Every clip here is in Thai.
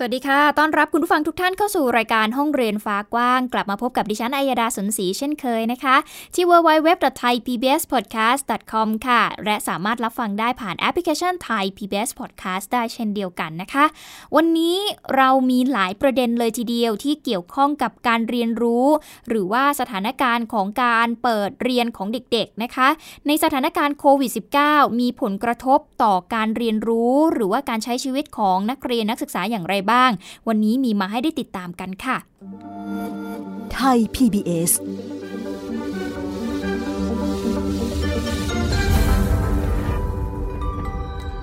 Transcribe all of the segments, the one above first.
สวัสดีค่ะต้อนรับคุณผู้ฟังทุกท่านเข้าสู่รายการห้องเรียนฟ้ากว้างกลับมาพบกับดิฉันอัยดาสนศรีเช่นเคยนะคะที่ www.thaipbspodcast.com ค่ะและสามารถรับฟังได้ผ่านแอปพลิเคชัน Thai PBS Podcast ได้เช่นเดียวกันนะคะวันนี้เรามีหลายประเด็นเลยทีเดียวที่เกี่ยวข้องกับการเรียนรู้หรือว่าสถานการณ์ของการเปิดเรียนของเด็กๆนะคะในสถานการณ์โควิด -19 มีผลกระทบต่อการเรียนรู้หรือว่าการใช้ชีวิตของนักเรียนนักศึกษาอย่างไรบ้างวันนี้มีมาให้ได้ติดตามกันค่ะไทย PBS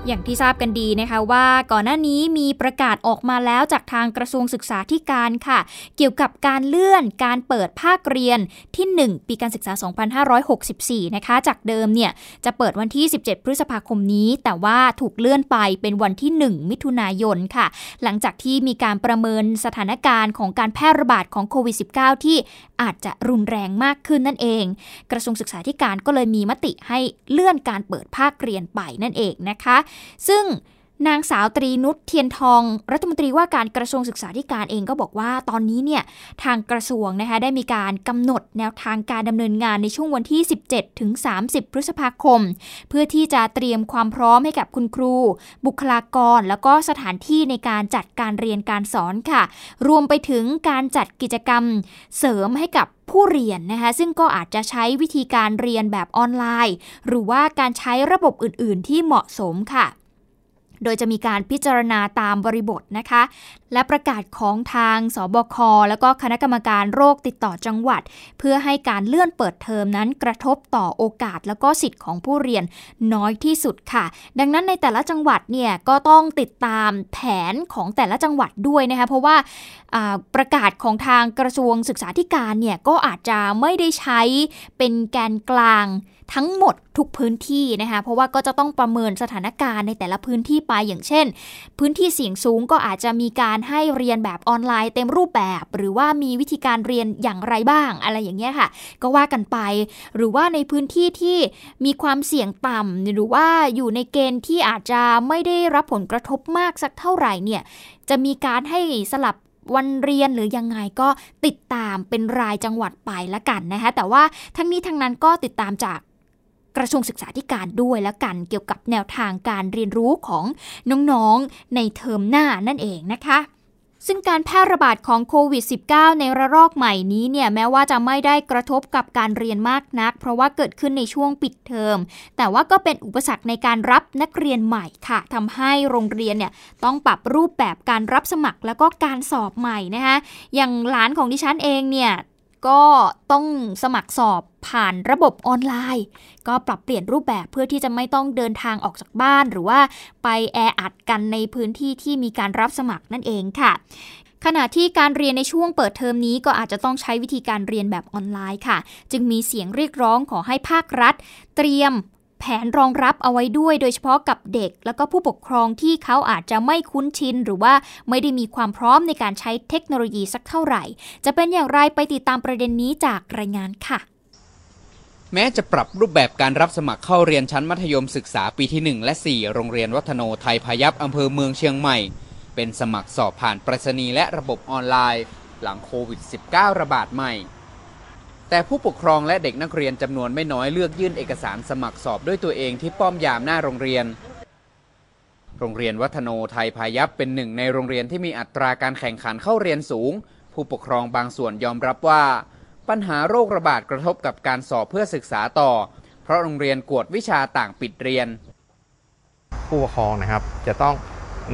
อย่างที่ทราบกันดีนะคะว่าก่อนหน้านี้มีประกาศออกมาแล้วจากทางกระทรวงศึกษาธิการค่ะเกี่ยวกับการเลื่อนการเปิดภาคเรียนที่1ปีการศึกษา2564นะคะจากเดิมเนี่ยจะเปิดวันที่17พฤษภาคมนี้แต่ว่าถูกเลื่อนไปเป็นวันที่1มิถุนายนค่ะหลังจากที่มีการประเมินสถานการณ์ของการแพร่ระบาดของโควิด -19 ที่อาจจะรุนแรงมากขึ้นนั่นเองกระทรวงศึกษาธิการก็เลยมีมติให้เลื่อนการเปิดภาคเรียนไปนั่นเองนะคะซึ่งนางสาวตรีนุชเทียนทองรัฐมนตรีว่าการกระทรวงศึกษาธิการเองก็บอกว่าตอนนี้เนี่ยทางกระทรวงนะคะได้มีการกำหนดแนวทางการดำเนินงานในช่วงวันที่17ถึง30พฤษภาคมเพื่อที่จะเตรียมความพร้อมให้กับคุณครูบุคลากรแล้วก็สถานที่ในการจัดการเรียนการสอนค่ะรวมไปถึงการจัดกิจกรรมเสริมให้กับผู้เรียนนะคะซึ่งก็อาจจะใช้วิธีการเรียนแบบออนไลน์หรือว่าการใช้ระบบอื่นๆที่เหมาะสมค่ะโดยจะมีการพิจารณาตามบริบทนะคะและประกาศของทางสบคแล้วก็คณะกรรมการโรคติดต่อจังหวัดเพื่อให้การเลื่อนเปิดเทอมนั้นกระทบต่อโอกาสแล้วก็สิทธิ์ของผู้เรียนน้อยที่สุดค่ะดังนั้นในแต่ละจังหวัดเนี่ยก็ต้องติดตามแผนของแต่ละจังหวัดด้วยนะคะเพราะว่าประกาศของทางกระทรวงศึกษาธิการเนี่ยก็อาจจะไม่ได้ใช้เป็นแกนกลางทั้งหมดทุกพื้นที่นะคะเพราะว่าก็จะต้องประเมินสถานการณ์ในแต่ละพื้นที่ไปอย่างเช่นพื้นที่เสี่ยงสูงก็อาจจะมีการให้เรียนแบบออนไลน์เต็มรูปแบบหรือว่ามีวิธีการเรียนอย่างไรบ้างอะไรอย่างเงี้ยค่ะก็ว่ากันไปหรือว่าในพื้นที่ที่มีความเสี่ยงต่ำหรือว่าอยู่ในเกณฑ์ที่อาจจะไม่ได้รับผลกระทบมากสักเท่าไหร่เนี่ยจะมีการให้สลับวันเรียนหรือยังไงก็ติดตามเป็นรายจังหวัดไปละกันนะคะแต่ว่าทั้งนี้ทั้งนั้นก็ติดตามจากกระทรวงศึกษาธิการด้วยแล้วกันเกี่ยวกับแนวทางการเรียนรู้ของน้องๆในเทอมหน้านั่นเองนะคะซึ่งการแพร่ระบาดของโควิด -19 ในระลอกใหม่นี้เนี่ยแม้ว่าจะไม่ได้กระทบกับการเรียนมากนักเพราะว่าเกิดขึ้นในช่วงปิดเทอมแต่ว่าก็เป็นอุปสรรคในการรับนักเรียนใหม่ค่ะทำให้โรงเรียนเนี่ยต้องปรับรูปแบบการรับสมัครแล้วก็การสอบใหม่นะคะอย่างหลานของดิฉันเองเนี่ยก็ต้องสมัครสอบผ่านระบบออนไลน์ก็ปรับเปลี่ยนรูปแบบเพื่อที่จะไม่ต้องเดินทางออกจากบ้านหรือว่าไปแออัดกันในพื้นที่ที่มีการรับสมัครนั่นเองค่ะขณะที่การเรียนในช่วงเปิดเทอมนี้ก็อาจจะต้องใช้วิธีการเรียนแบบออนไลน์ค่ะจึงมีเสียงเรียกร้องขอให้ภาครัฐเตรียมแผนรองรับเอาไว้ด้วยโดยเฉพาะกับเด็กแล้วก็ผู้ปกครองที่เขาอาจจะไม่คุ้นชินหรือว่าไม่ได้มีความพร้อมในการใช้เทคโนโลยีสักเท่าไหร่จะเป็นอย่างไรไปติดตามประเด็นนี้จากรายงานค่ะแม้จะปรับรูปแบบการรับสมัครเข้าเรียนชั้นมัธยมศึกษาปีที่1และ4โรงเรียนวัฒโนไทยพายัพอำเภอเมืองเชียงใหม่เป็นสมัครสอบผ่านไปรษณีย์และระบบออนไลน์หลังโควิด -19 ระบาดใหม่แต่ผู้ปกครองและเด็กนักเรียนจำนวนไม่น้อยเลือกยื่นเอกสารสมัครสอบด้วยตัวเองที่ป้อมยามหน้าโรงเรียนวัฒโนไทยพายัพเป็นหนึ่งในโรงเรียนที่มีอัตราการแข่งขันเข้าเรียนสูงผู้ปกครองบางส่วนยอมรับว่าปัญหาโรคระบาดกระทบกับการสอบเพื่อศึกษาต่อเพราะโรงเรียนกวดวิชาต่างปิดเรียนผู้ปกครองนะครับจะต้อง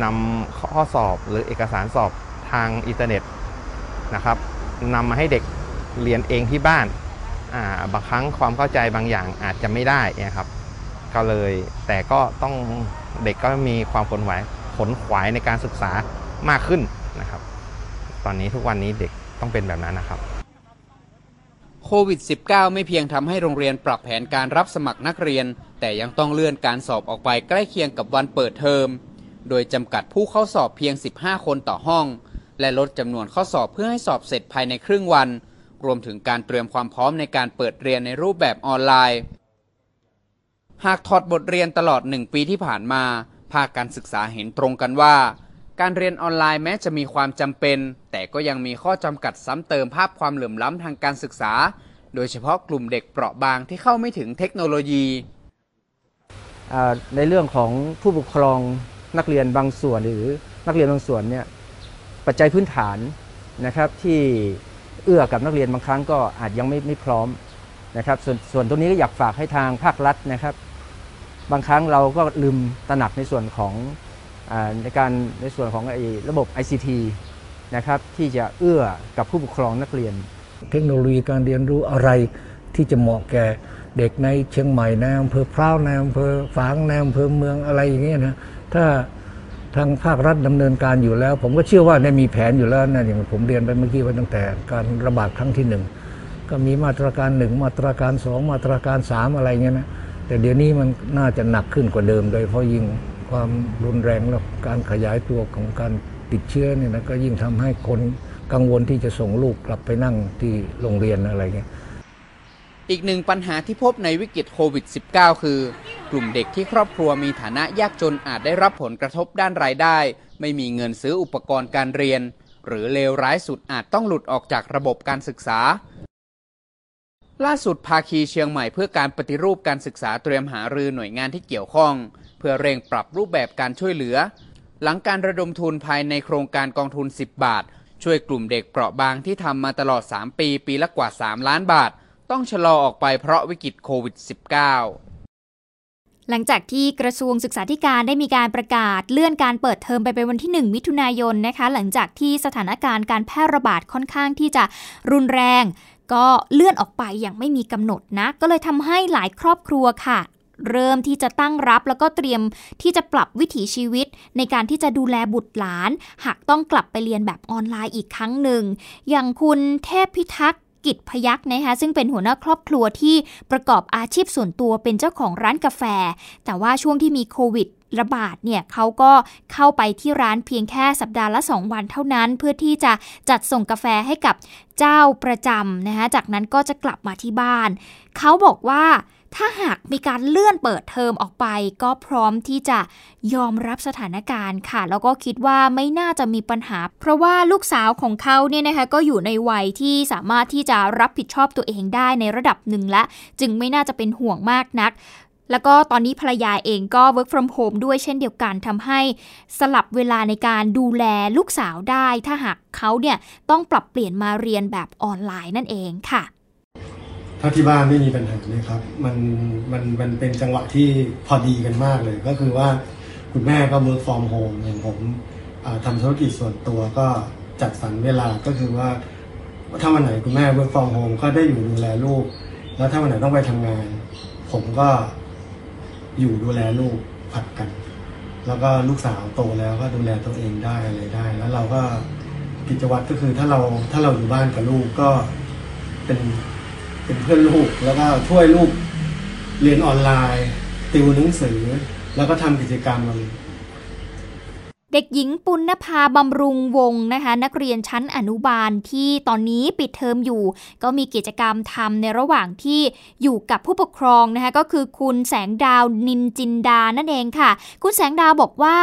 นำข้อสอบหรือเอกสารสอบทางอินเทอร์เน็ตนะครับนำมาให้เด็กเรียนเองที่บ้านบางครั้งความเข้าใจบางอย่างอาจจะไม่ได้นะครับก็เลยแต่ก็ต้องเด็กก็มีความขนขวายในการศึกษามากขึ้นนะครับตอนนี้ทุกวันนี้เด็กต้องเป็นแบบนั้นนะครับโค ควิด -19 ไม่เพียงทำให้โรงเรียนปรับแผนการรับสมัครนักเรียนแต่ยังต้องเลื่อนการสอบออกไปใกล้เคียงกับวันเปิดเทอมโดยจำกัดผู้เข้าสอบเพียง15คนต่อห้องและลดจำนวนข้อสอบเพื่อให้สอบเสร็จภายในครึ่งวันรวมถึงการเตรียมความพร้อมในการเปิดเรียนในรูปแบบออนไลน์หากถอดบทเรียนตลอด1ปีที่ผ่านมาภาคการศึกษาเห็นตรงกันว่าการเรียนออนไลน์แม้จะมีความจำเป็นแต่ก็ยังมีข้อจำกัดซ้ำเติมภาพความเหลื่อมล้ำทางการศึกษาโดยเฉพาะกลุ่มเด็กเปราะบางที่เข้าไม่ถึงเทคโนโลยีในเรื่องของผู้ปกครองนักเรียนบางส่วนหรือนักเรียนบางส่วนเนี่ยปัจจัยพื้นฐานนะครับที่เอื้อกับนักเรียนบางครั้งก็อาจยังไม่พร้อมนะครับส่วนตรงนี้ก็อยากฝากให้ทางภาครัฐนะครับบางครั้งเราก็ลืมตระหนักในส่วนของระบบ ICT นะครับที่จะเอื้อกับผู้ปกครองนักเรียนเทคโนโลยีการเรียนรู้อะไรที่จะเหมาะแก่เด็กในเชียงใหม่ในอำเภอพร้าวในอำเภอฝางในอำเภอเมืองอะไรอย่างเงี้ยนะถ้าทางภาครัฐดำเนินการอยู่แล้วผมก็เชื่อว่าได้มีแผนอยู่แล้วนะอย่างผมเรียนไปเมื่อกี้ว่าตั้งแต่การระบาดครั้งที่1ก็มีมาตรการ1มาตรการ2มาตรการ3อะไรเงี้ยนะแต่เดี๋ยวนี้มันน่าจะหนักขึ้นกว่าเดิมโดยเพราะยิ่งความรุนแรงและการขยายตัวของการติดเชื้อเนี่ยนะก็ยิ่งทำให้คนกังวลที่จะส่งลูกกลับไปนั่งที่โรงเรียนอะไรเงี้ยอีกหนึ่งปัญหาที่พบในวิกฤตโควิด -19 คือกลุ่มเด็กที่ครอบครัวมีฐานะยากจนอาจได้รับผลกระทบด้านรายได้ไม่มีเงินซื้ออุปกรณ์การเรียนหรือเลวร้ายสุดอาจต้องหลุดออกจากระบบการศึกษาล่าสุดภาคีเชียงใหม่เพื่อการปฏิรูปการศึกษาเตรียมหารือหน่วยงานที่เกี่ยวข้องเพื่อเร่งปรับรูปแบบการช่วยเหลือหลังการระดมทุนภายในโครงการกองทุน10บาทช่วยกลุ่มเด็กเปราะบางที่ทำมาตลอด3ปีปีละกว่า3ล้านบาทต้องชะลอออกไปเพราะวิกฤตโควิด -19 หลังจากที่กระทรวงศึกษาธิการได้มีการประกาศเลื่อนการเปิดเทอมไปเป็นวันที่1มิถุนายนนะคะหลังจากที่สถานการณ์การแพร่ระบาดค่อนข้างที่จะรุนแรงก็เลื่อนออกไปอย่างไม่มีกำหนดนะก็เลยทำให้หลายครอบครัวค่ะเริ่มที่จะตั้งรับแล้วก็เตรียมที่จะปรับวิถีชีวิตในการที่จะดูแลบุตรหลานหากต้องกลับไปเรียนแบบออนไลน์อีกครั้งหนึ่งอย่างคุณเทพพิทักษ์กิจพยักษ์นะคะซึ่งเป็นหัวหน้าครอบครัวที่ประกอบอาชีพส่วนตัวเป็นเจ้าของร้านกาแฟแต่ว่าช่วงที่มีโควิดระบาดเนี่ยเขาก็เข้าไปที่ร้านเพียงแค่สัปดาห์ละ2วันเท่านั้นเพื่อที่จะจัดส่งกาแฟให้กับเจ้าประจำนะคะจากนั้นก็จะกลับมาที่บ้านเขาบอกว่าถ้าหากมีการเลื่อนเปิดเทอมออกไปก็พร้อมที่จะยอมรับสถานการณ์ค่ะแล้วก็คิดว่าไม่น่าจะมีปัญหาเพราะว่าลูกสาวของเขาเนี่ยนะคะก็อยู่ในวัยที่สามารถที่จะรับผิดชอบตัวเองได้ในระดับหนึ่งและจึงไม่น่าจะเป็นห่วงมากนักแล้วก็ตอนนี้ภรรยาเองก็ work from home ด้วยเช่นเดียวกันทำให้สลับเวลาในการดูแลลูกสาวได้ถ้าหากเขาเนี่ยต้องปรับเปลี่ยนมาเรียนแบบออนไลน์นั่นเองค่ะถ้าที่บ้านไม่มีปัญหาเลยครับมันเป็นจังหวะที่พอดีกันมากเลยก็คือว่าคุณแม่ก็ work from home อย่างผมทำธุรกิจส่วนตัวก็จัดสรรเวลาก็คือว่าถ้าวันไหนคุณแม่ work from home ก็ได้อยู่ดูแลลูกแล้วถ้าวันไหนต้องไปทำงานผมก็อยู่ดูแลลูกผัดกันแล้วก็ลูกสาวโตแล้วก็ดูแลตัวเองได้อะไรได้แล้วเราก็กิจวัตรก็คือถ้าเราอยู่บ้านกับลูกก็เป็นเพื่อนลูกแล้วก็ช่วยลูกเรียนออนไลน์ติวหนังสือแล้วก็ทำกิจกรรมอะไรเด็กหญิงปุณณภาบำรุงวงศ์นะคะนักเรียนชั้นอนุบาลที่ตอนนี้ปิดเทอมอยู่ก็มีกิจกรรมทำในระหว่างที่อยู่กับผู้ปกครองนะคะก็คือคุณแสงดาวนินจินดานั่นเองค่ะคุณแสงดาวบอกว่า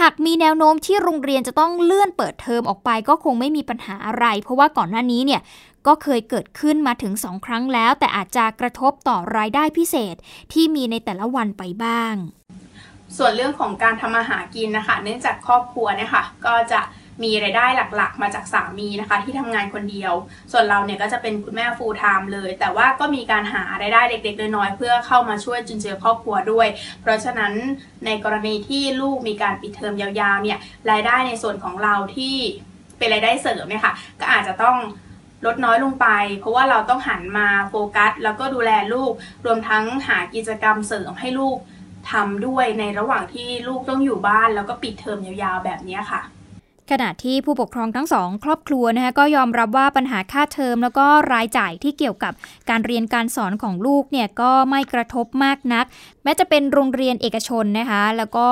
หากมีแนวโน้มที่โรงเรียนจะต้องเลื่อนเปิดเทอมออกไปก็คงไม่มีปัญหาอะไรเพราะว่าก่อนหน้านี้เนี่ยก็เคยเกิดขึ้นมาถึง2ครั้งแล้วแต่อาจจะกระทบต่อรายได้พิเศษที่มีในแต่ละวันไปบ้างส่วนเรื่องของการทำมาหากินนะคะเนื่องจากครอบครัวเนี่ยค่ะก็จะมีรายได้หลักๆมาจากสามีนะคะที่ทำงานคนเดียวส่วนเราเนี่ยก็จะเป็นคุณแม่ full time เลยแต่ว่าก็มีการหารายได้เล็กๆน้อยๆเพื่อเข้ามาช่วยจุนเจือครอบครัวด้วยเพราะฉะนั้นในกรณีที่ลูกมีการปิดเทอมยาวๆเนี่ยรายได้ในส่วนของเราที่เป็นรายได้เสริมเนี่ยค่ะก็อาจจะต้องลดน้อยลงไปเพราะว่าเราต้องหันมาโฟกัสแล้วก็ดูแลลูกรวมทั้งหากิจกรรมเสริมให้ลูกทำด้วยในระหว่างที่ลูกต้องอยู่บ้านแล้วก็ปิดเทอมยาวๆแบบนี้ค่ะ ขณะที่ผู้ปกครองทั้งสองครอบครัวนะคะก็ยอมรับว่าปัญหาค่าเทอมแล้วก็รายจ่ายที่เกี่ยวกับการเรียนการสอนของลูกเนี่ยก็ไม่กระทบมากนักแม้จะเป็นโรงเรียนเอกชนนะคะแล้วก็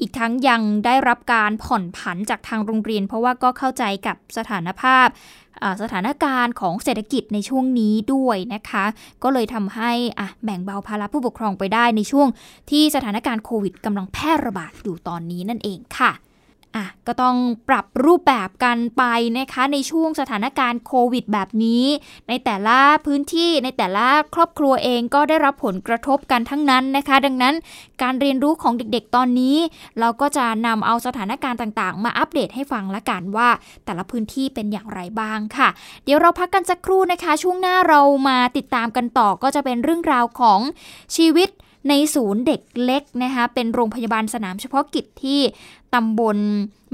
อีกทั้งยังได้รับการผ่อนผันจากทางโรงเรียนเพราะว่าก็เข้าใจกับสถานการณ์ของเศรษฐกิจในช่วงนี้ด้วยนะคะก็เลยทำให้แบ่งเบาภาระผู้ปกครองไปได้ในช่วงที่สถานการณ์โควิดกำลังแพร่ระบาดอยู่ตอนนี้นั่นเองค่ะก็ต้องปรับรูปแบบกันไปนะคะในช่วงสถานการณ์โควิดแบบนี้ในแต่ละพื้นที่ในแต่ละครอบครัวเองก็ได้รับผลกระทบกันทั้งนั้นนะคะดังนั้นการเรียนรู้ของเด็กๆตอนนี้เราก็จะนำเอาสถานการณ์ต่างๆมาอัปเดตให้ฟังละกันว่าแต่ละพื้นที่เป็นอย่างไรบ้างค่ะเดี๋ยวเราพักกันสักครู่นะคะช่วงหน้าเรามาติดตามกันต่อก็จะเป็นเรื่องราวของชีวิตในศูนย์เด็กเล็กนะคะเป็นโรงพยาบาลสนามเฉพาะกิจที่ตำบล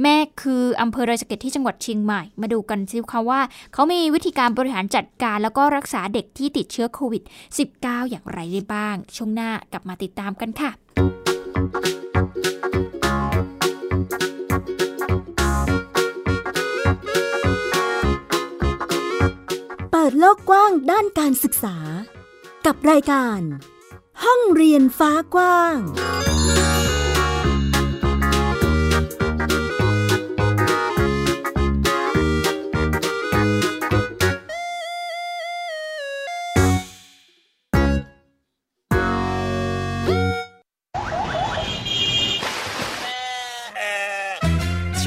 แม่คืออำเภอดอยสะเก็ดที่จังหวัดเชียงใหม่มาดูกันซิค่ะว่าเขามีวิธีการบริหารจัดการแล้วก็รักษาเด็กที่ติดเชื้อโควิด -19 อย่างไรได้บ้างช่วงหน้ากลับมาติดตามกันค่ะเปิดโลกกว้างด้านการศึกษากับรายการห้องเรียนฟ้ากว้างช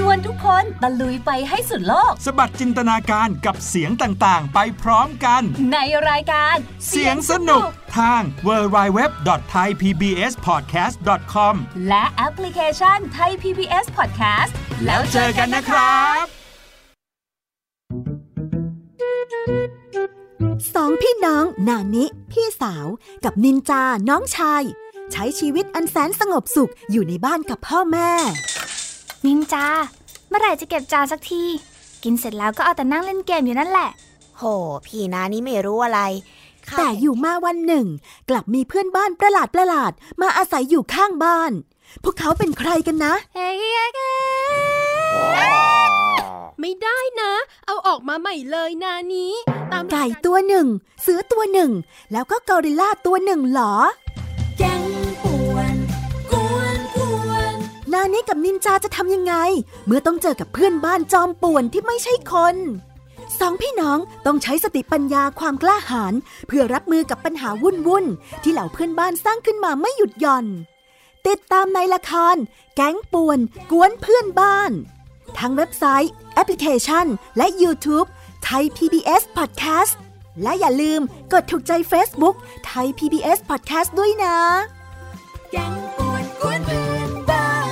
วนทุกคนตะลุยไปให้สุดโลกสะบัดจินตนาการกับเสียงต่างๆไปพร้อมกันในรายการเสียงสนุกทาง www.thaipbspodcast.com และแอปพลิเคชัน Thai PBS Podcast แล้วเจอกันนะครับสองพี่น้องนานิพี่สาวกับนินจาน้องชายใช้ชีวิตอันแสนสงบสุขอยู่ในบ้านกับพ่อแม่นินจาเมื่อไหร่จะเก็บจานสักทีกินเสร็จแล้วก็เอาแต่นั่งเล่นเกมอยู่นั่นแหละโหพี่นานี่ไม่รู้อะไรแต่อยู่มาวันหนึ่งกลับมีเพื่อนบ้านประหลาดประหลาดมาอาศัยอยู่ข้างบ้านพวกเขาเป็นใครกันนะไม่ได้นะเอาออกมาใหม่เลยนานี้ไก่ตัวหนึ่งเสือตัวหนึ่งแล้วก็กอริลลาตัวหนึ่งหรอนานี้กับนินจาจะทำยังไงเมื่อต้องเจอกับเพื่อนบ้านจอมป่วนที่ไม่ใช่คนสองพี่น้องต้องใช้สติปัญญาความกล้าหาญเพื่อรับมือกับปัญหาวุ่นๆที่เหล่าเพื่อนบ้านสร้างขึ้นมาไม่หยุดหย่อนติดตามในละครแก๊งป่วนกวนเพื่อนบ้านทั้งเว็บไซต์แอปพลิเคชันและ YouTube Thai PBS Podcast และอย่าลืมกดถูกใจ Facebook Thai PBS Podcast ด้วยนะแก๊งป่วนกวนเพื่อนบ้าน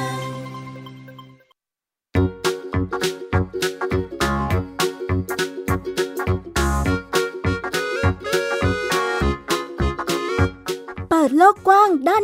โลกกว้างด้าน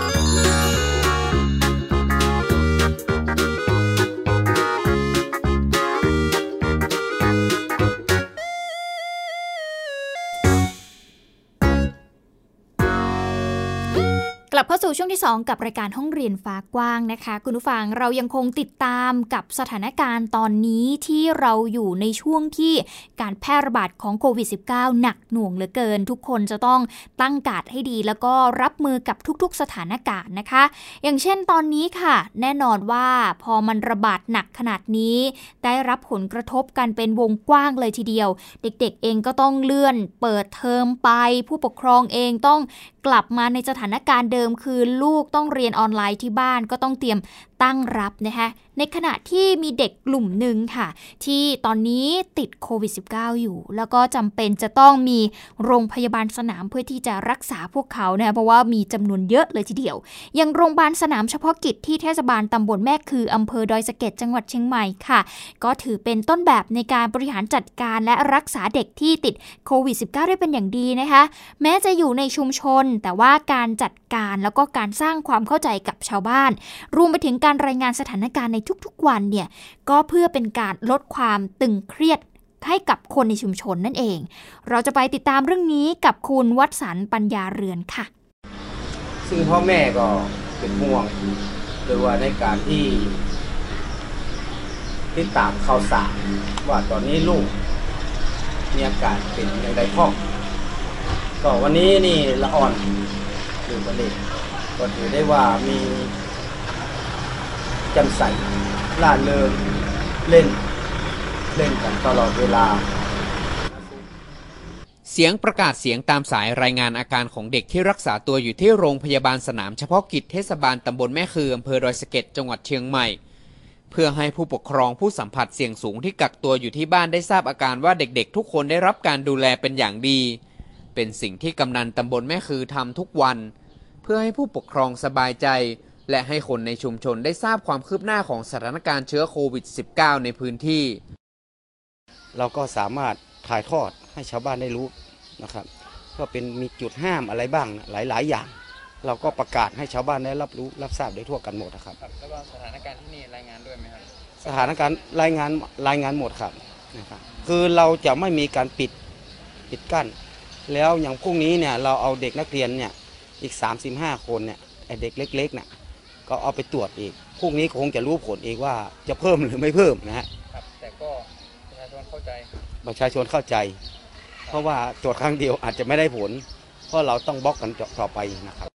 กลับเข้าสู่ช่วงที่2กับรายการห้องเรียนฟ้ากว้างนะคะคุณผู้ฟังเรายังคงติดตามกับสถานการณ์ตอนนี้ที่เราอยู่ในช่วงที่การแพร่ระบาดของโควิด -19 หนักหน่วงเหลือเกินทุกคนจะต้องตั้งการ์ดให้ดีแล้วก็รับมือกับทุกๆสถานการณ์นะคะอย่างเช่นตอนนี้ค่ะแน่นอนว่าพอมันระบาดหนักขนาดนี้ได้รับผลกระทบกันเป็นวงกว้างเลยทีเดียวเด็กๆเองก็ต้องเลื่อนเปิดเทอมไปผู้ปกครองเองต้องกลับมาในสถานการณ์เดิมคือลูกต้องเรียนออนไลน์ที่บ้านก็ต้องเตรียมตั้งรับนะคะในขณะที่มีเด็กกลุ่มหนึ่งค่ะที่ตอนนี้ติดโควิด -19 อยู่แล้วก็จำเป็นจะต้องมีโรงพยาบาลสนามเพื่อที่จะรักษาพวกเขานะเพราะว่ามีจำนวนเยอะเลยทีเดียวอย่างโรงพยาบาลสนามเฉพาะกิจที่เทศบาลตำบลแม่คืออำเภอดอยสะเก็ดจังหวัดเชียงใหม่ค่ะก็ถือเป็นต้นแบบในการบริหารจัดการและรักษาเด็กที่ติดโควิด -19 ได้เป็นอย่างดีนะคะแม้จะอยู่ในชุมชนแต่ว่าการจัดการแล้วก็การสร้างความเข้าใจกับชาวบ้านรวมไปถึงการรายงานสถานการณ์ในทุกๆวันเนี่ยก็เพื่อเป็นการลดความตึงเครียดให้กับคนในชุมชนนั่นเองเราจะไปติดตามเรื่องนี้กับคุณวัชสันต์ปัญญาเรือนค่ะซึ่งพ่อแม่ก็ เป็นห่วงโดยว่าในการที่ติดตามข่าวสารว่าตอนนี้ลูกมีอาการเป็นอย่างไรพ่อก็วันนี้นี่ละอ่อนอยู่บริเวณก็ถือได้ว่ามีจำใส่ล่าเริงเล่นกันตลอดเวลาเสียงประกาศเสียงตามสายรายงานอาการของเด็กที่รักษาตัวอยู่ที่โรงพยาบาลสนามเฉพาะกิจเทศบาลตำบลแม่คืออำเภอดอยสะเก็ดจังหวัดเชียงใหม่เพื่อให้ผู้ปกครองผู้สัมผัสเสี่ยงสูงที่กักตัวอยู่ที่บ้านได้ทราบอาการว่าเด็กๆทุกคนได้รับการดูแลเป็นอย่างดีเป็นสิ่งที่กำนันตำบลแม่คือทำทุกวันเพื่อให้ผู้ปกครองสบายใจและให้คนในชุมชนได้ทราบความคืบหน้าของสถานการณ์เชื้อโควิด -19 ในพื้นที่เราก็สามารถถ่ายทอดให้ชาวบ้านได้รู้นะครับก็เป็นมีจุดห้ามอะไรบ้างหลายอย่างเราก็ประกาศให้ชาวบ้านได้รับรู้รับทราบได้ทั่วกันหมดนะครับแล้วก็สถานการณ์ที่นี่รายงานด้วยไหมครับสถานการณ์รายงานหมดครับนะครับคือเราจะไม่มีการปิดกั้นแล้วอย่างพรุ่งนี้เนี่ยเราเอาเด็กนักเรียนเนี่ยอีก35คนเนี่ยเด็กเล็กๆเนี่ยก็เอาไปตรวจอีกพรุ่งนี้คงจะรู้ผลอีกว่าจะเพิ่มหรือไม่เพิ่มนะฮะครับแต่ก็ประชาชนเข้าใจเพราะว่าตรวจครั้งเดียวอาจจะไม่ได้ผลเพราะเราต้องบล็อกกันต่อไปนะครับ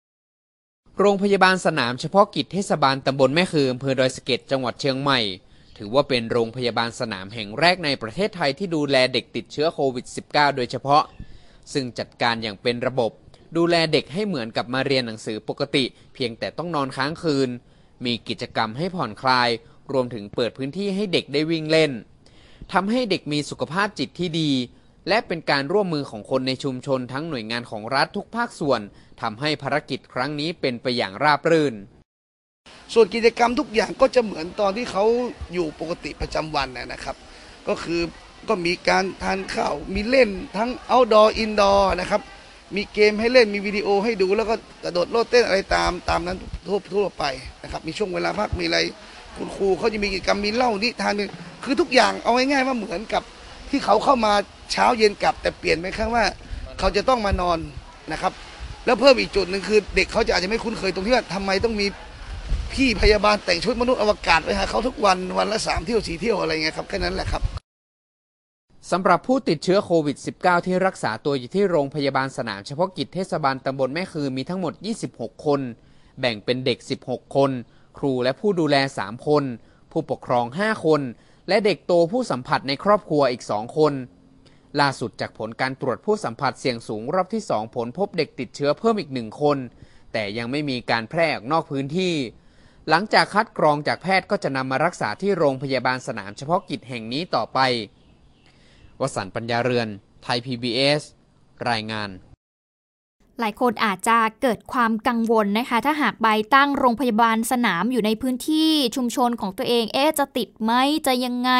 โรงพยาบาลสนามเฉพาะกิจเทศบาลตำบลแม่คืออำเภอดอยสะเก็ดจังหวัดเชียงใหม่ถือว่าเป็นโรงพยาบาลสนามแห่งแรกในประเทศไทยที่ดูแลเด็กติดเชื้อโควิด -19 โดยเฉพาะซึ่งจัดการอย่างเป็นระบบดูแลเด็กให้เหมือนกับมาเรียนหนังสือปกติเพียงแต่ต้องนอนค้างคืนมีกิจกรรมให้ผ่อนคลายรวมถึงเปิดพื้นที่ให้เด็กได้วิ่งเล่นทำให้เด็กมีสุขภาพจิตที่ดีและเป็นการร่วมมือของคนในชุมชนทั้งหน่วยงานของรัฐทุกภาคส่วนทำให้ภารกิจครั้งนี้เป็นไปอย่างราบรื่นส่วนกิจกรรมทุกอย่างก็จะเหมือนตอนที่เขาอยู่ปกติประจำวันนะครับก็คือก็มีการทานข้าวมีเล่นทั้ง outdoor indoor นะครับมีเกมให้เล่นมีวิดีโอให้ดูแล้วก็กระโดดโลดเต้นอะไรตามนั้นทั่วไปนะครับมีช่วงเวลาพักมีอะไรคุณครูเขาจะมีกิจกรรมมีเล่านิทานคือทุกอย่างเอาง่ายๆว่าเหมือนกับที่เขาเข้ามาเช้าเย็นกลับแต่เปลี่ยนไปครั้งว่าเขาจะต้องมานอนนะครับแล้วเพิ่มอีกจุดหนึ่งคือเด็กเขาจะอาจจะไม่คุ้นเคยตรงที่ว่าทำไมต้องมีพี่พยาบาลแต่งชุดมนุษย์อวกาศไปหาเขาทุกวันละ3 เที่ยว 4 เที่ยวอะไรเงี้ยครับแค่นั้นแหละครับสำหรับผู้ติดเชื้อโควิด -19 ที่รักษาตัวอยู่ที่โรงพยาบาลสนามเฉพาะกิจเทศบาลตำบลแม่คือมีทั้งหมด26คนแบ่งเป็นเด็ก16คนครูและผู้ดูแล3คนผู้ปกครอง5คนและเด็กโตผู้สัมผัสในครอบครัวอีก2คนล่าสุดจากผลการตรวจผู้สัมผัสเสี่ยงสูงรอบที่2ผลพบเด็กติดเชื้อเพิ่มอีก1คนแต่ยังไม่มีการแพร่ออกนอกพื้นที่หลังจากคัดกรองจากแพทย์ก็จะนำมารักษาที่โรงพยาบาลสนามเฉพาะกิจแห่งนี้ต่อไปวสันต์ปัญญาเรือนไทย PBS รายงานหลายคนอาจจะเกิดความกังวลนะคะถ้าหากไปตั้งโรงพยาบาลสนามอยู่ในพื้นที่ชุมชนของตัวเองจะติดไหมจะยังไง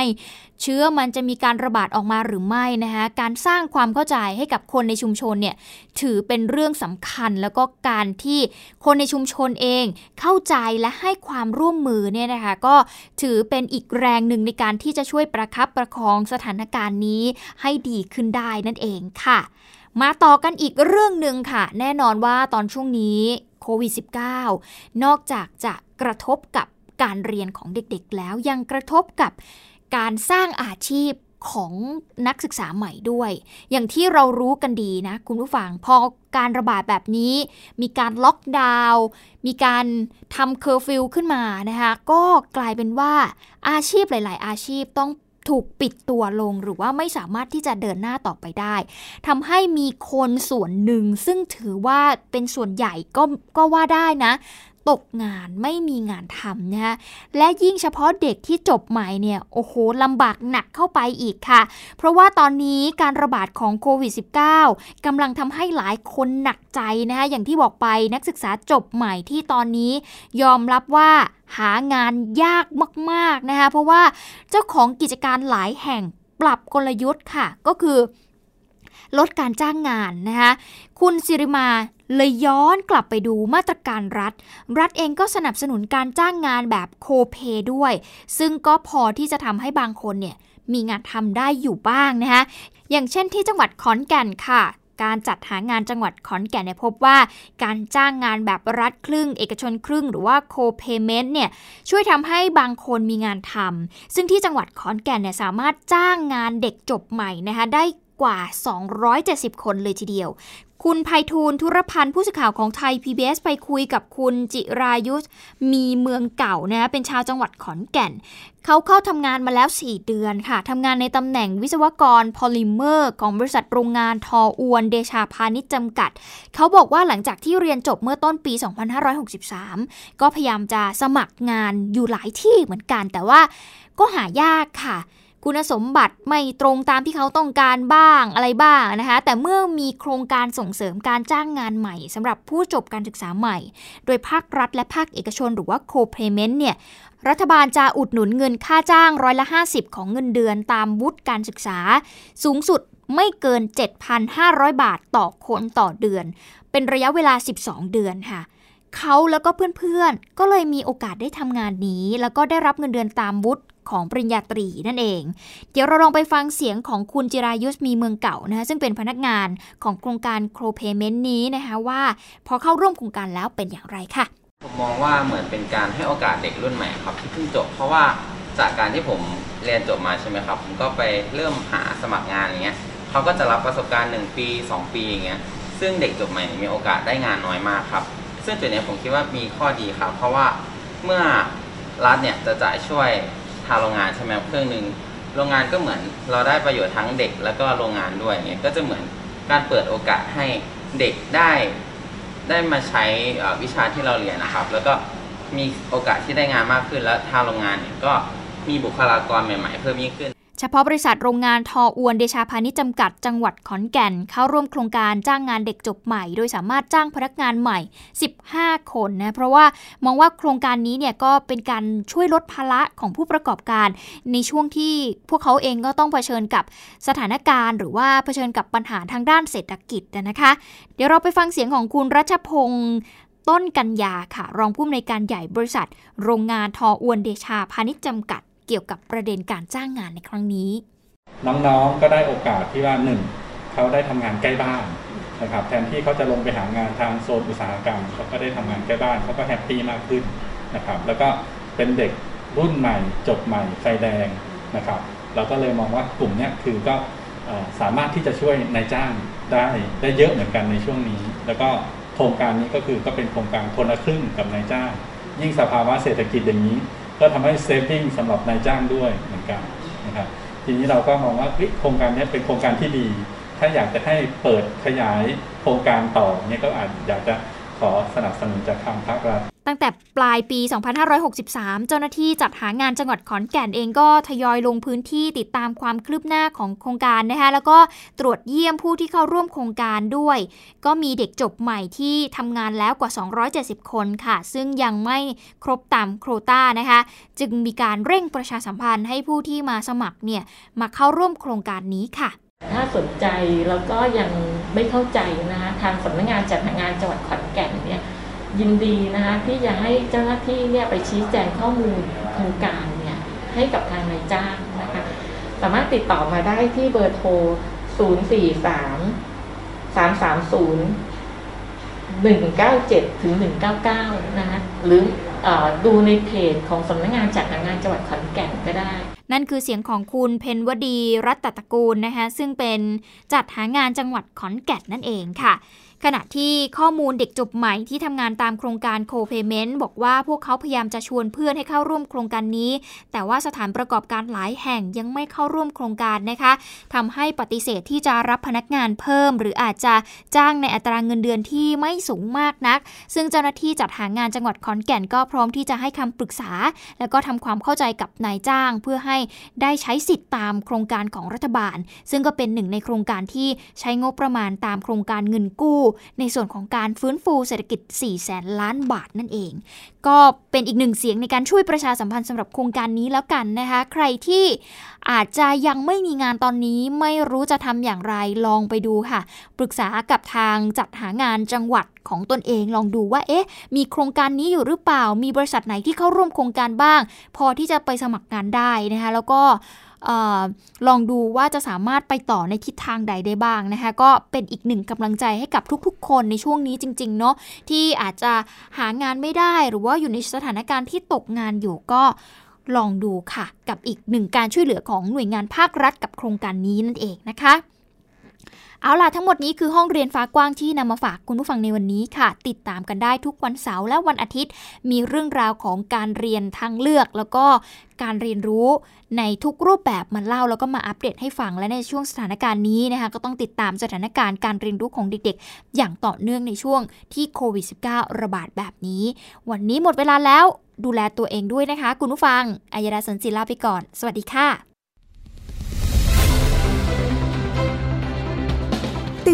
เชื้อมันจะมีการระบาดออกมาหรือไม่นะคะการสร้างความเข้าใจให้กับคนในชุมชนเนี่ยถือเป็นเรื่องสำคัญแล้วก็การที่คนในชุมชนเองเข้าใจและให้ความร่วมมือเนี่ยนะคะก็ถือเป็นอีกแรงหนึ่งในการที่จะช่วยประคับประคองสถานการณ์นี้ให้ดีขึ้นได้นั่นเองค่ะมาต่อกันอีกเรื่องหนึ่งค่ะแน่นอนว่าตอนช่วงนี้โควิด -19 นอกจากจะกระทบกับการเรียนของเด็กๆแล้วยังกระทบกับการสร้างอาชีพของนักศึกษาใหม่ด้วยอย่างที่เรารู้กันดีนะคุณผู้ฟังพอการระบาดแบบนี้มีการล็อกดาวน์มีการทำเคอร์ฟิวขึ้นมานะคะก็กลายเป็นว่าอาชีพหลายๆอาชีพต้องถูกปิดตัวลงหรือว่าไม่สามารถที่จะเดินหน้าต่อไปได้ทำให้มีคนส่วนหนึ่งซึ่งถือว่าเป็นส่วนใหญ่ก็ว่าได้นะตกงานไม่มีงานทำนะคะและยิ่งเฉพาะเด็กที่จบใหม่เนี่ยโอ้โหลำบากหนักเข้าไปอีกค่ะเพราะว่าตอนนี้การระบาดของโควิด -19 กำลังทำให้หลายคนหนักใจนะคะอย่างที่บอกไปนักศึกษาจบใหม่ที่ตอนนี้ยอมรับว่าหางานยากมากๆนะคะเพราะว่าเจ้าของกิจการหลายแห่งปรับกลยุทธ์ค่ะก็คือลดการจ้างงานนะคะคุณสิริมาเลยย้อนกลับไปดูมาตรการรัฐเองก็สนับสนุนการจ้างงานแบบโคเพย์ด้วยซึ่งก็พอที่จะทำให้บางคนเนี่ยมีงานทำได้อยู่บ้างนะคะอย่างเช่นที่จังหวัดขอนแก่นค่ะ การจัดหางานจังหวัดขอนแก่นพบว่าการจ้างงานแบบรัฐครึ่งเอกชนครึ่งหรือว่าโคเพเมนต์เนี่ยช่วยทำให้บางคนมีงานทำซึ่งที่จังหวัดขอนแก่นเนี่ยสามารถจ้างงานเด็กจบใหม่นะคะได้กว่า270คนเลยทีเดียวคุณไพฑูรย์ธุรพันธ์ผู้สื่อข่าวของไทย PBS ไปคุยกับคุณจิรายุมีเมืองเก่านะเป็นชาวจังหวัดขอนแก่นเขาเข้าทำงานมาแล้ว4เดือนค่ะทำงานในตำแหน่งวิศวกรพอลิเมอร์ของบริษัทโรงงานทออวนเดชาพาณิชย์จำกัดเขาบอกว่าหลังจากที่เรียนจบเมื่อต้นปี 2563 ก็พยายามจะสมัครงานอยู่หลายที่เหมือนกันแต่ว่าก็หายากค่ะคุณสมบัติไม่ตรงตามที่เขาต้องการบ้างอะไรบ้างนะคะแต่เมื่อมีโครงการส่งเสริมการจ้างงานใหม่สำหรับผู้จบการศึกษาใหม่โดยภาครัฐและภาคเอกชนหรือว่า co-payment เนี่ยรัฐบาลจะอุดหนุนเงินค่าจ้าง50%ของเงินเดือนตามวุฒิการศึกษาสูงสุดไม่เกิน 7,500 บาทต่อคนต่อเดือนเป็นระยะเวลา12เดือนค่ะเขาแล้วก็เพื่อนๆก็เลยมีโอกาสได้ทำงานนี้แล้วก็ได้รับเงินเดือนตามวุฒิของปริญญาตรีนั่นเองเดี๋ยวเราลองไปฟังเสียงของคุณจิรายุมีเมืองเก่านะคะซึ่งเป็นพนักงานของโครงการโคเพเมนต์นี้นะคะว่าพอเข้าร่วมโครงการแล้วเป็นอย่างไรค่ะผมมองว่าเหมือนเป็นการให้โอกาสเด็กรุ่นใหม่ครับที่เพิ่งจบเพราะว่าจากการที่ผมเรียนจบมาใช่ไหมครับผมก็ไปเริ่มหาสมัครงานอย่างเงี้ยเขาก็จะรับประสบการณ์1ปี2ปีอย่างเงี้ยซึ่งเด็กจบใหม่มีโอกาสได้งานน้อยมากครับซึ่งจุดนี้ผมคิดว่ามีข้อดีครับเพราะว่าเมื่อรัฐเนี่ยจะจ่ายช่วยทางโรงงานใช่ไหมเครื่องนึงโรงงานก็เหมือนเราได้ประโยชน์ทั้งเด็กแล้วก็โรงงานด้วยเนี่ยก็จะเหมือนการเปิดโอกาสให้เด็กได้มาใช้วิชาที่เราเรียนนะครับแล้วก็มีโอกาสที่ได้งานมากขึ้นแล้วทางโรงงานเนี่ยก็มีบุคลากรใหม่ๆเพิ่มยิ่งขึ้นเฉพาะบริษัทโรงงานทออวนเดชาพาณิชย์จำกัดจังหวัดขอนแก่นเข้าร่วมโครงการจ้างงานเด็กจบใหม่โดยสามารถจ้างพนักงานใหม่15คนนะเพราะว่ามองว่าโครงการนี้เนี่ยก็เป็นการช่วยลดภาระของผู้ประกอบการในช่วงที่พวกเขาเองก็ต้องเผชิญกับสถานการณ์หรือว่าเผชิญกับปัญหาทางด้านเศรษฐกิจนะคะเดี๋ยวเราไปฟังเสียงของคุณรัชพงษ์ต้นกัญญาค่ะรองผู้อำนวยการใหญ่บริษัทโรงงานทออวนเดชาพาณิชย์จำกัดเกี่ยวกับประเด็นการจ้างงานในครั้งนี้น้องๆก็ได้โอกาสที่ว่า1เขาได้ทำงานใกล้บ้านนะครับแทนที่เขาจะลงไปหางานทางโซนอุตสาหกรรมเขาก็ได้ทำงานใกล้บ้านเขาก็แฮปปี้มากขึ้นนะครับแล้วก็เป็นเด็กรุ่นใหม่จบใหม่ไฟแดงนะครับเราก็เลยมองว่ากลุ่มนี้คือก็สามารถที่จะช่วยนายจ้างได้เยอะเหมือนกันในช่วงนี้แล้วก็โครงการนี้ก็คือก็เป็นโครงการคนละครึ่งกับนายจ้างยิ่งสภาวะเศรษฐกิจอย่างนี้ก็ทำให้เซฟวิ่งสำหรับนายจ้างด้วยเหมือนกันนะครับทีนี้เราก็มองว่าโครงการนี้เป็นโครงการที่ดีถ้าอยากจะให้เปิดขยายโครงการต่อเนี่ยก็อาจอยากจะขอสนับสนุนจากทางภาครัฐตั้งแต่ปลายปี 2563 เจ้าหน้าที่จัดหางานจังหวัดขอนแก่นเองก็ทยอยลงพื้นที่ติดตามความคืบหน้าของโครงการนะคะแล้วก็ตรวจเยี่ยมผู้ที่เข้าร่วมโครงการด้วยก็มีเด็กจบใหม่ที่ทำงานแล้วกว่า270คนค่ะซึ่งยังไม่ครบตามโควต้านะคะจึงมีการเร่งประชาสัมพันธ์ให้ผู้ที่มาสมัครเนี่ยมาเข้าร่วมโครงการนี้ค่ะถ้าสนใจแล้วก็ยังไม่เข้าใจนะคะทางสำนักงานจัดหางานจังหวัดขอนแก่นเนี่ยยินดีนะคะที่จะให้เจ้าหน้าที่เนี่ยไปชี้แจงข้อมูลโครงการเนี่ยให้กับทางนายจ้างนะคะสามารถติดต่อมาได้ที่เบอร์โทร043-330-197-199 นะคะหรือดูในเพจของสำนักงานจัดหางานจังหวัดขอนแก่นก็ได้นั่นคือเสียงของคุณเพ็ญวดีรัตตระกูลนะคะซึ่งเป็นจัดหางานจังหวัดขอนแก่นนั่นเองค่ะขณะที่ข้อมูลเด็กจบใหม่ที่ทำงานตามโครงการ Co-Payment บอกว่าพวกเขาพยายามจะชวนเพื่อนให้เข้าร่วมโครงการนี้แต่ว่าสถานประกอบการหลายแห่งยังไม่เข้าร่วมโครงการนะคะทำให้ปฏิเสธที่จะรับพนักงานเพิ่มหรืออาจจะจ้างในอัตราเงินเดือนที่ไม่สูงมากนักซึ่งเจ้าหน้าที่จัดหางานจังหวัดขอนแก่นก็พร้อมที่จะให้คำปรึกษาแล้วก็ทำความเข้าใจกับนายจ้างเพื่อให้ได้ใช้สิทธิ์ตามโครงการของรัฐบาลซึ่งก็เป็นหนึ่งในโครงการที่ใช้งบประมาณตามโครงการเงินกู้ในส่วนของการฟื้นฟูเศรษฐกิจ 400,000 ล้านบาทนั่นเองก็เป็นอีกหนึ่งเสียงในการช่วยประชาสัมพันธ์สำหรับโครงการนี้แล้วกันนะคะใครที่อาจจะยังไม่มีงานตอนนี้ไม่รู้จะทำอย่างไรลองไปดูค่ะปรึกษากับทางจัดหางานจังหวัดของตนเองลองดูว่ามีโครงการนี้อยู่หรือเปล่ามีบริษัทไหนที่เข้าร่วมโครงการบ้างพอที่จะไปสมัครงานได้นะคะ นะคะแล้วก็ลองดูว่าจะสามารถไปต่อในทิศทางใดได้บ้างนะคะก็เป็นอีกหนึ่งกำลังใจให้กับทุกๆคนในช่วงนี้จริงๆเนาะที่อาจจะหางานไม่ได้หรือว่าอยู่ในสถานการณ์ที่ตกงานอยู่ก็ลองดูค่ะกับอีกหนึ่งการช่วยเหลือของหน่วยงานภาครัฐกับโครงการนี้นั่นเองนะคะเอาล่ะทั้งหมดนี้คือห้องเรียนฟ้ากว้างที่นำมาฝากคุณผู้ฟังในวันนี้ค่ะติดตามกันได้ทุกวันเสาร์และวันอาทิตย์มีเรื่องราวของการเรียนทางเลือกแล้วก็การเรียนรู้ในทุกรูปแบบมาเล่าแล้วก็มาอัปเดตให้ฟังและในช่วงสถานการณ์นี้นะคะก็ต้องติดตามสถานการณ์การเรียนรู้ของเด็กๆอย่างต่อเนื่องในช่วงที่โควิด -19 ระบาดแบบนี้วันนี้หมดเวลาแล้วดูแลตัวเองด้วยนะคะคุณผู้ฟังอัยดาสนศิลป์ลาไปก่อนสวัสดีค่ะต